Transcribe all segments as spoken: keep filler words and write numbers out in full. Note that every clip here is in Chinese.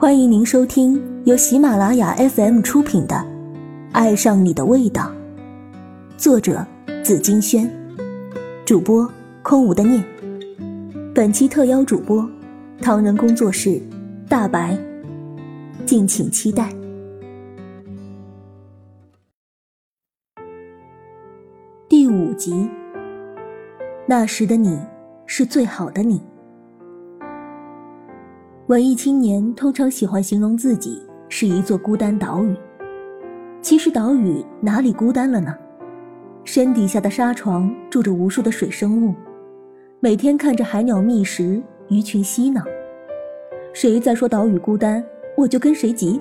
欢迎您收听由喜马拉雅 F M 出品的《爱上你的味道》，作者紫金轩，主播空无的念。本期特邀主播唐人工作室大白，敬请期待。第五集，那时的你是最好的你。文艺青年通常喜欢形容自己是一座孤单岛屿，其实岛屿哪里孤单了呢？山底下的沙床住着无数的水生物，每天看着海鸟觅食，鱼群嬉闹。谁在说岛屿孤单，我就跟谁急，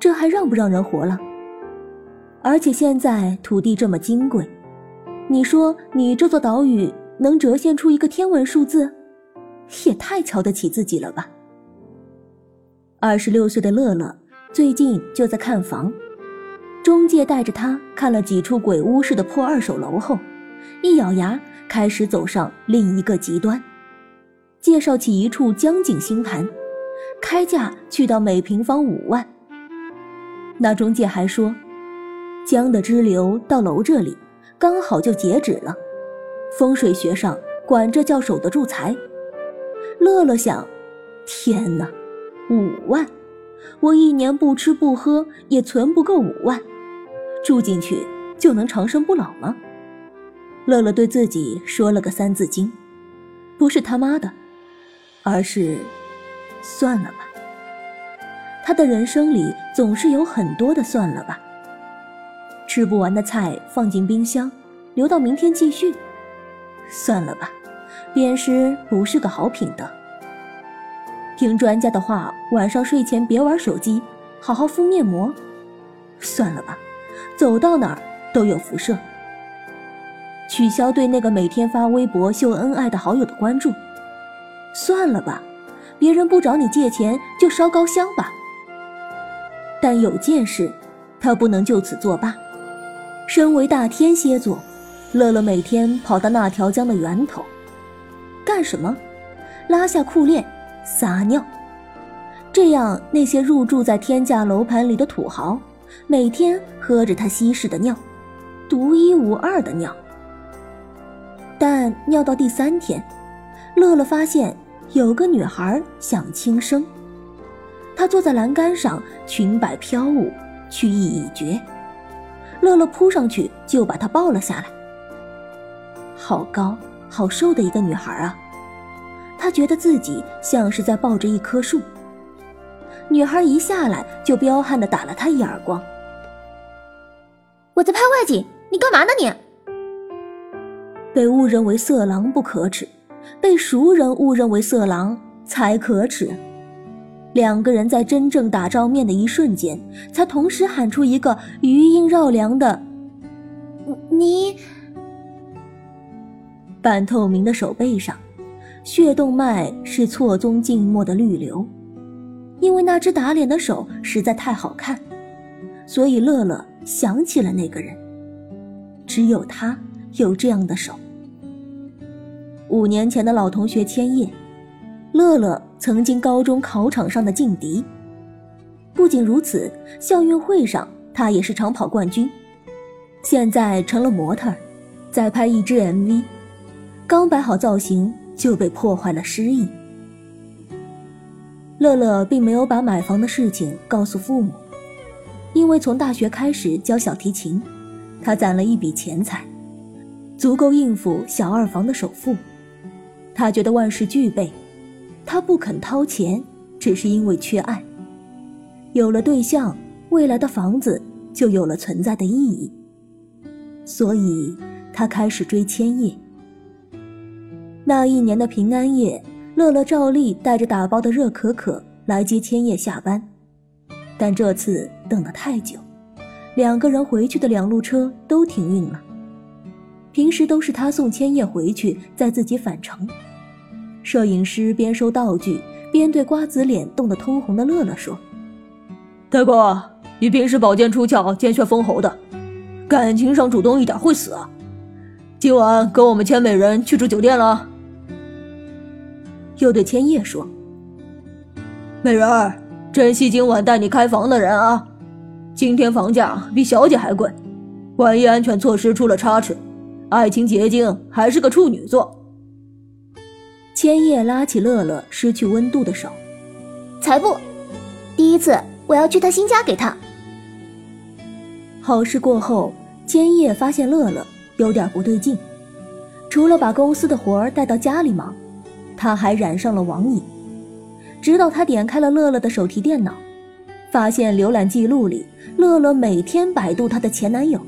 这还让不让人活了？而且现在土地这么金贵，你说你这座岛屿能折现出一个天文数字，也太瞧得起自己了吧。二十六岁的乐乐最近就在看房，中介带着他看了几处鬼屋式的破二手楼后，一咬牙开始走上另一个极端，介绍起一处江景新盘，开价去到每平方五万。那中介还说，江的支流到楼这里刚好就截止了，风水学上管这叫守得住财。乐乐想，天哪，五万，我一年不吃不喝也存不够五万，住进去就能长生不老吗？乐乐对自己说了个三字经，不是他妈的，而是算了吧。他的人生里总是有很多的算了吧，吃不完的菜放进冰箱留到明天继续，算了吧鞭尸不是个好品德。听专家的话，晚上睡前别玩手机，好好敷面膜。算了吧，走到哪儿都有辐射。取消对那个每天发微博秀恩爱的好友的关注。算了吧，别人不找你借钱就烧高香吧。但有件事，他不能就此作罢。身为大天蝎座，乐乐每天跑到那条江的源头，干什么？拉下裤链。撒尿，这样那些入住在天价楼盘里的土豪，每天喝着他稀释的尿，独一无二的尿。但尿到第三天，乐乐发现有个女孩想轻生，她坐在栏杆上，裙摆飘舞，去意已决。乐乐扑上去就把她抱了下来。好高好瘦的一个女孩啊，他觉得自己像是在抱着一棵树。女孩一下来就彪悍地打了他一耳光。我在拍外景，你干嘛呢你？被误认为色狼不可耻，被熟人误认为色狼才可耻。两个人在真正打照面的一瞬间，才同时喊出一个余音绕梁的你。半透明的手背上，血动脉是错综静默的绿流，因为那只打脸的手实在太好看，所以乐乐想起了那个人，只有他有这样的手。五年前的老同学千叶，乐乐曾经高中考场上的劲敌，不仅如此，校运会上他也是长跑冠军，现在成了模特，在拍一支 M V， 刚摆好造型就被破坏了诗意。乐乐并没有把买房的事情告诉父母，因为从大学开始教小提琴，他攒了一笔钱财，足够应付小二房的首付。他觉得万事俱备，他不肯掏钱，只是因为缺爱。有了对象，未来的房子就有了存在的意义。所以，他开始追千叶。那一年的平安夜，乐乐照例带着打包的热可可来接千叶下班，但这次等得太久，两个人回去的两路车都停运了。平时都是他送千叶回去，再自己返程。摄影师边收道具边对瓜子脸冻得通红的乐乐说：“大哥，你平时宝剑出鞘，剑血封喉的，感情上主动一点会死啊！今晚跟我们千美人去住酒店了。”又对千叶说：“美人儿，珍惜今晚带你开房的人啊！今天房价比小姐还贵，万一安全措施出了差池，爱情结晶还是个处女座。”千叶拉起乐乐失去温度的手：“才不！第一次我要去他新家给他。”好事过后，千叶发现乐乐有点不对劲，除了把公司的活儿带到家里忙，他还染上了网瘾。直到他点开了乐乐的手提电脑，发现浏览记录里乐乐每天百度他的前男友。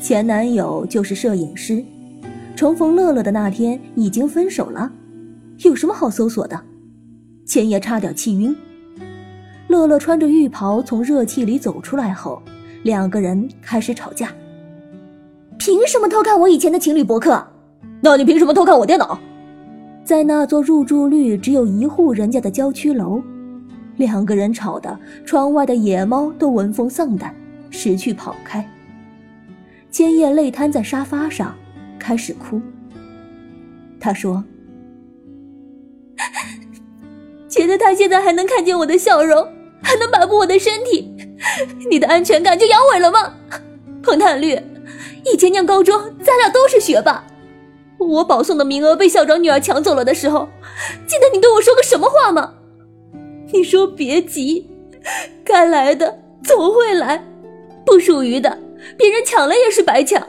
前男友就是摄影师，重逢乐乐的那天已经分手了，有什么好搜索的？千叶差点气晕。乐乐穿着浴袍从热气里走出来后，两个人开始吵架。“凭什么偷看我以前的情侣博客？”“那你凭什么偷看我电脑？”在那座入住率只有一户人家的郊区楼，两个人吵得窗外的野猫都闻风丧胆，识趣跑开。千叶累瘫在沙发上开始哭。他说：“觉得他现在还能看见我的笑容，还能摆布我的身体，你的安全感就阳痿了吗？彭坦绿，以前念高中咱俩都是学霸，我保送的名额被校长女儿抢走了的时候，记得你对我说个什么话吗？你说别急，该来的总会来，不属于的别人抢了也是白抢。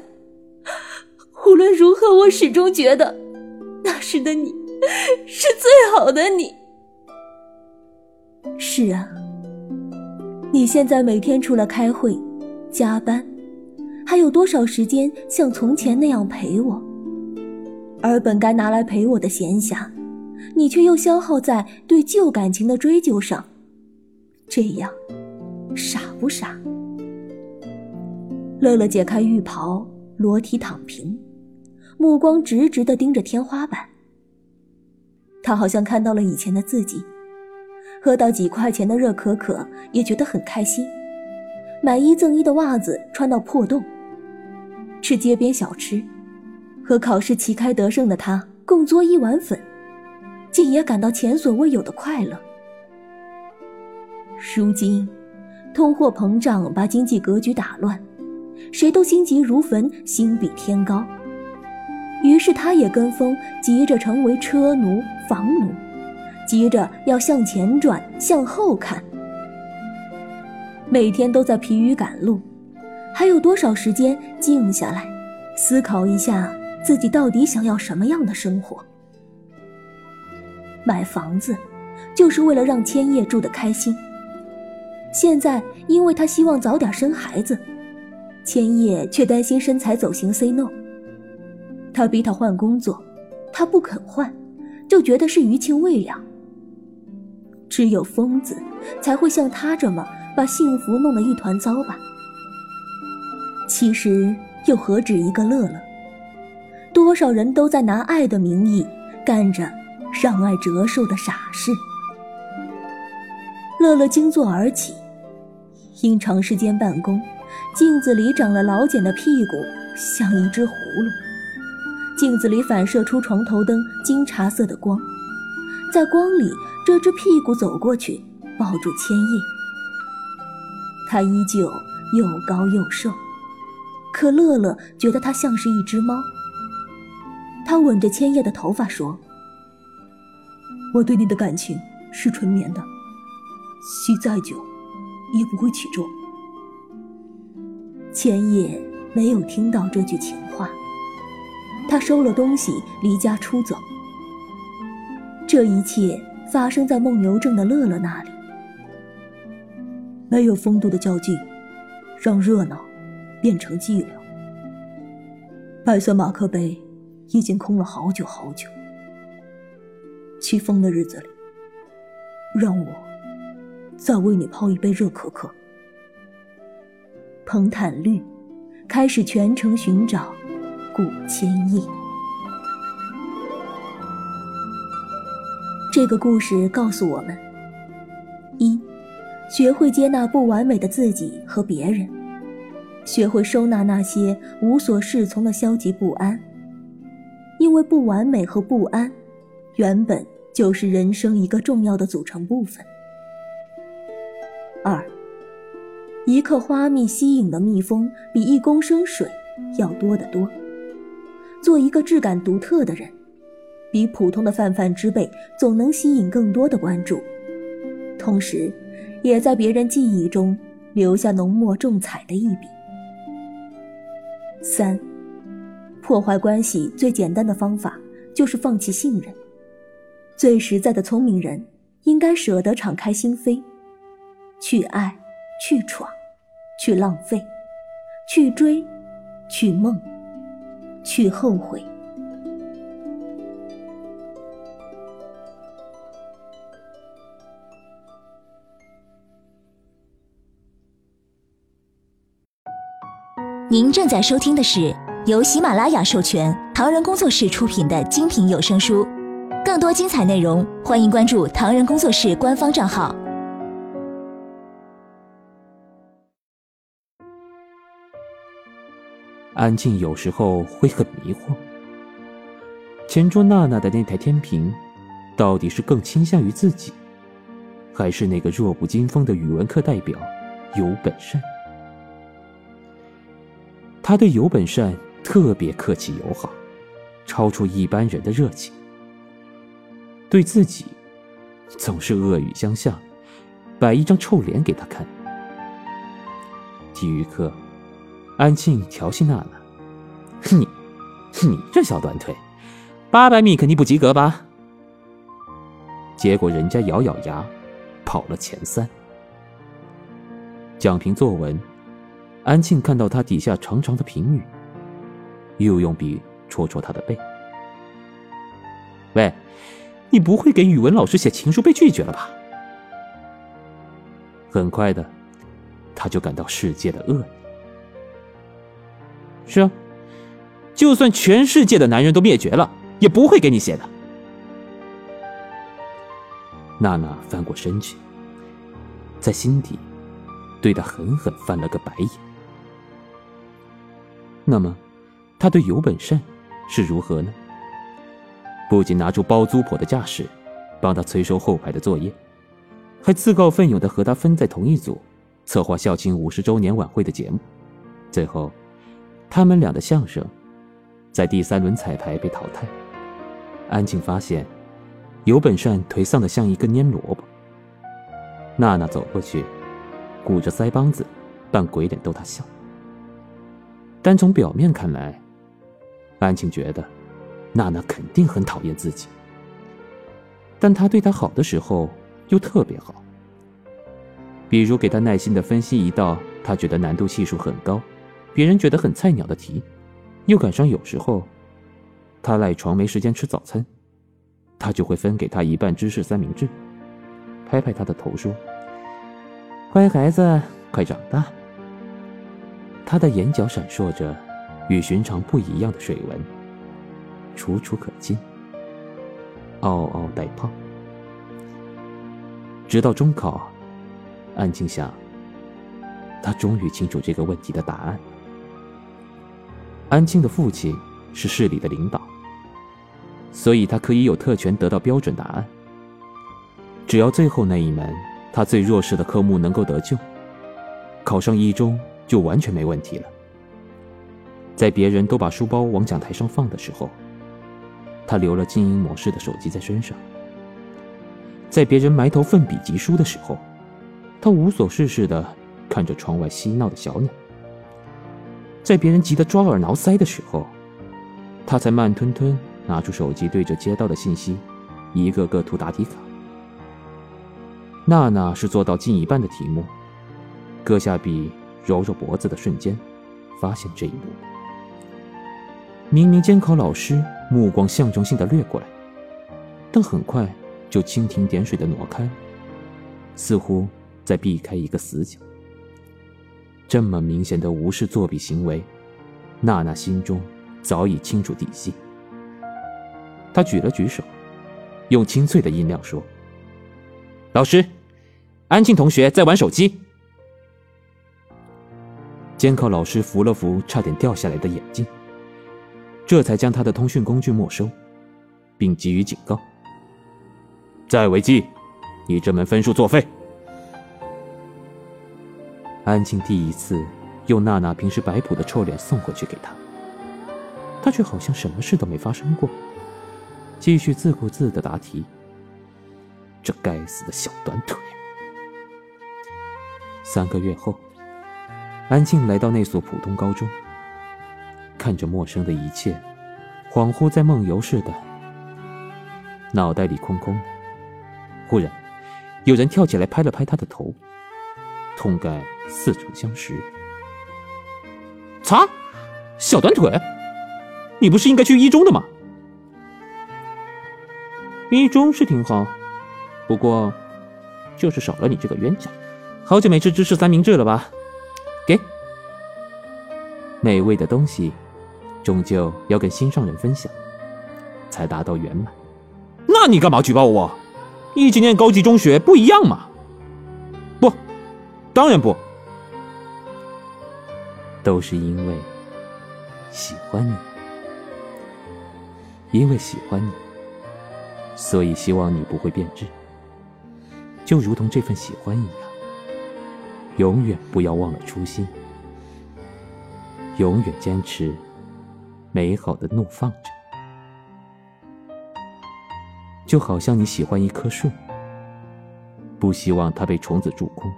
无论如何，我始终觉得那时的你是最好的你。”是啊，你现在每天除了开会加班，还有多少时间像从前那样陪我？而本该拿来陪我的闲暇，你却又消耗在对旧感情的追究上，这样傻不傻？乐乐解开浴袍，裸体躺平，目光直直地盯着天花板。他好像看到了以前的自己，喝到几块钱的热可可也觉得很开心，买一赠一的袜子穿到破洞，吃街边小吃，和考试旗开得胜的他共嘬一碗粉，竟也感到前所未有的快乐。如今通货膨胀把经济格局打乱，谁都心急如焚，心比天高，于是他也跟风，急着成为车奴房奴，急着要向前转向后看，每天都在疲于赶路。还有多少时间静下来思考一下自己到底想要什么样的生活？买房子就是为了让千叶住得开心，现在因为他希望早点生孩子，千叶却担心身材走形 say no。 他逼他换工作，他不肯换，就觉得是余情未了。只有疯子才会像他这么把幸福弄得一团糟吧。其实又何止一个乐乐，多少人都在拿爱的名义干着让爱折寿的傻事。乐乐惊坐而起，因长时间办公，镜子里长了老茧的屁股像一只葫芦，镜子里反射出床头灯金茶色的光，在光里这只屁股走过去抱住千叶。他依旧又高又瘦，可乐乐觉得他像是一只猫。他吻着千叶的头发说：“我对你的感情是纯棉的，吸再久也不会起皱。”千叶没有听到这句情话，他收了东西离家出走。这一切发生在梦游症的乐乐那里。没有风度的较劲，让热闹变成寂寥。白色马克杯已经空了好久好久。起风的日子里，让我再为你泡一杯热可可。彭坦绿开始全城寻找古千叶。这个故事告诉我们：一，学会接纳不完美的自己和别人，学会收纳那些无所适从的消极不安，因为不完美和不安原本就是人生一个重要的组成部分。二，一克花蜜吸引的蜜蜂比一公升水要多得多。做一个质感独特的人，比普通的泛泛之辈总能吸引更多的关注，同时也在别人记忆中留下浓墨重彩的一笔。三，破坏关系最简单的方法就是放弃信任。最实在的聪明人应该舍得敞开心扉，去爱，去闯，去浪费，去追，去梦，去后悔。您正在收听的是由喜马拉雅授权唐人工作室出品的精品有声书，更多精彩内容欢迎关注唐人工作室官方账号。安静有时候会很迷惑，前桌娜娜的那台天平到底是更倾向于自己，还是那个弱不禁风的语文课代表尤本善？他对尤本善特别客气友好，超出一般人的热情，对自己总是恶语相向，摆一张臭脸给他看。体育课，安庆调戏娜娜：“你，你这小短腿，八百米肯定不及格吧？”结果人家咬咬牙，跑了前三。讲评作文，安庆看到他底下长长的评语，又用笔戳戳他的背：“喂，你不会给语文老师写情书被拒绝了吧？”很快的，他就感到世界的恶意。是啊，就算全世界的男人都灭绝了，也不会给你写的。娜娜翻过身去，在心底对他狠狠翻了个白眼。那么，他对尤本善是如何呢？不仅拿出包租婆的架势，帮他催收后排的作业，还自告奋勇地和他分在同一组，策划校庆五十周年晚会的节目。最后，他们俩的相声在第三轮彩排被淘汰。安静发现尤本善颓丧得像一根蔫萝卜。娜娜走过去，鼓着腮帮子扮鬼脸逗他笑。单从表面看来，安静觉得娜娜肯定很讨厌自己，但她对她好的时候又特别好，比如给她耐心地分析一道她觉得难度系数很高，别人觉得很菜鸟的题，又赶上有时候他赖床没时间吃早餐，他就会分给他一半芝士三明治，拍拍他的头说：“乖孩子，快长大。”他的眼角闪烁着与寻常不一样的水纹，楚楚可亲，嗷嗷待泡。直到中考，安静想，他终于清楚这个问题的答案。安庆的父亲是市里的领导，所以他可以有特权得到标准答案。只要最后那一门他最弱势的科目能够得救，考上一中就完全没问题了。在别人都把书包往讲台上放的时候，他留了静音模式的手机在身上；在别人埋头奋笔疾书的时候，他无所事事地看着窗外嬉闹的小鸟；在别人急得抓耳挠腮的时候，他才慢吞吞拿出手机，对着接到的信息一个个涂答题卡。娜娜是做到近一半的题目，搁下笔揉揉脖子的瞬间发现这一幕。明明监考老师目光象征性的掠过来，但很快就蜻蜓点水的挪开，似乎在避开一个死角。这么明显的无视作弊行为，娜娜心中早已清楚底细。她举了举手，用清脆的音量说：“老师，安庆同学在玩手机。”监考老师扶了扶差点掉下来的眼镜，这才将他的通讯工具没收，并给予警告：“再违纪，你这门分数作废。”安静第一次用娜娜平时摆谱的臭脸送回去给他，他却好像什么事都没发生过，继续自顾自地答题。这该死的小短腿。三个月后，安静来到那所普通高中，看着陌生的一切，恍惚在梦游似的，脑袋里空空。忽然有人跳起来拍了拍他的头，痛感似曾相识。擦，小短腿，你不是应该去一中的吗？一中是挺好，不过就是少了你这个冤家。好久没吃芝士三明治了吧？给，美味的东西终究要跟心上人分享才达到圆满。那你干嘛举报我？一起念高级中学不一样嘛。不，当然不。都是因为喜欢你，因为喜欢你，所以希望你不会变质，就如同这份喜欢一样，永远不要忘了初心，永远坚持美好的怒放着。就好像你喜欢一棵树，不希望它被虫子蛀空，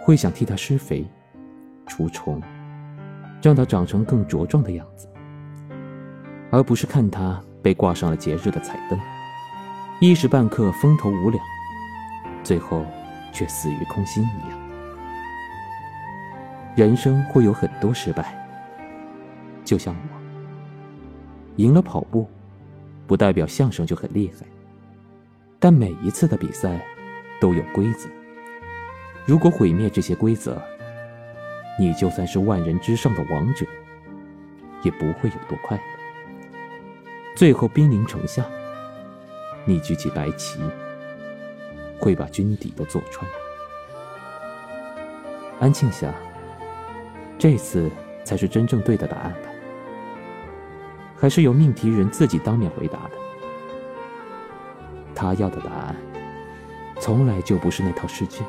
会想替它施肥除虫，让它长成更茁壮的样子，而不是看它被挂上了节日的彩灯，一时半刻风头无两，最后却死于空心一样。人生会有很多失败，就像我赢了跑步不代表相声就很厉害，但每一次的比赛都有规则，如果毁灭这些规则，你就算是万人之上的王者也不会有多快乐。最后兵临城下，你举起白旗会把军底都坐穿。安庆霞，这次才是真正对的答案吧？还是由命题人自己当面回答的？他要的答案从来就不是那套试卷，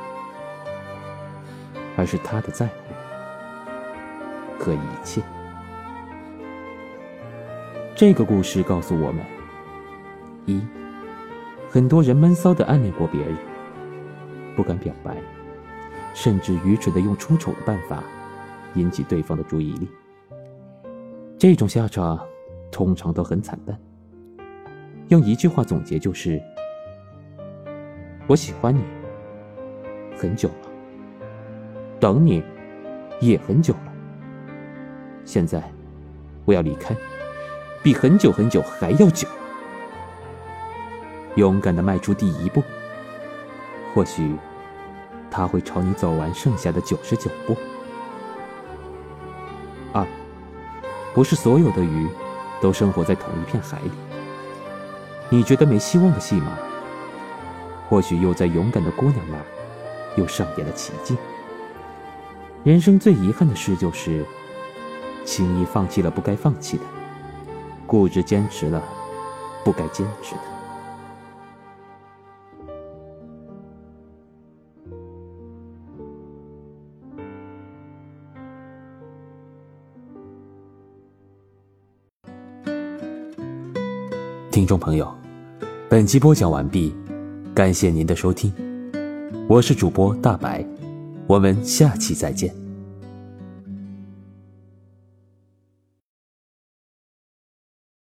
而是他的在乎和一切。这个故事告诉我们：一，很多人闷骚地暗恋过别人，不敢表白，甚至愚蠢地用出丑的办法引起对方的注意力。这种下场通常都很惨淡，用一句话总结就是：我喜欢你，很久了，等你，也很久了，现在我要离开，比很久很久还要久。勇敢地迈出第一步，或许他会朝你走完剩下的九十九步。二，不是所有的鱼都生活在同一片海里。你觉得没希望的戏码，或许又在勇敢的姑娘那儿又上演了奇迹。人生最遗憾的事就是，轻易放弃了不该放弃的，固执坚持了不该坚持的。听众朋友，本集播讲完毕，感谢您的收听，我是主播大白，我们下期再见。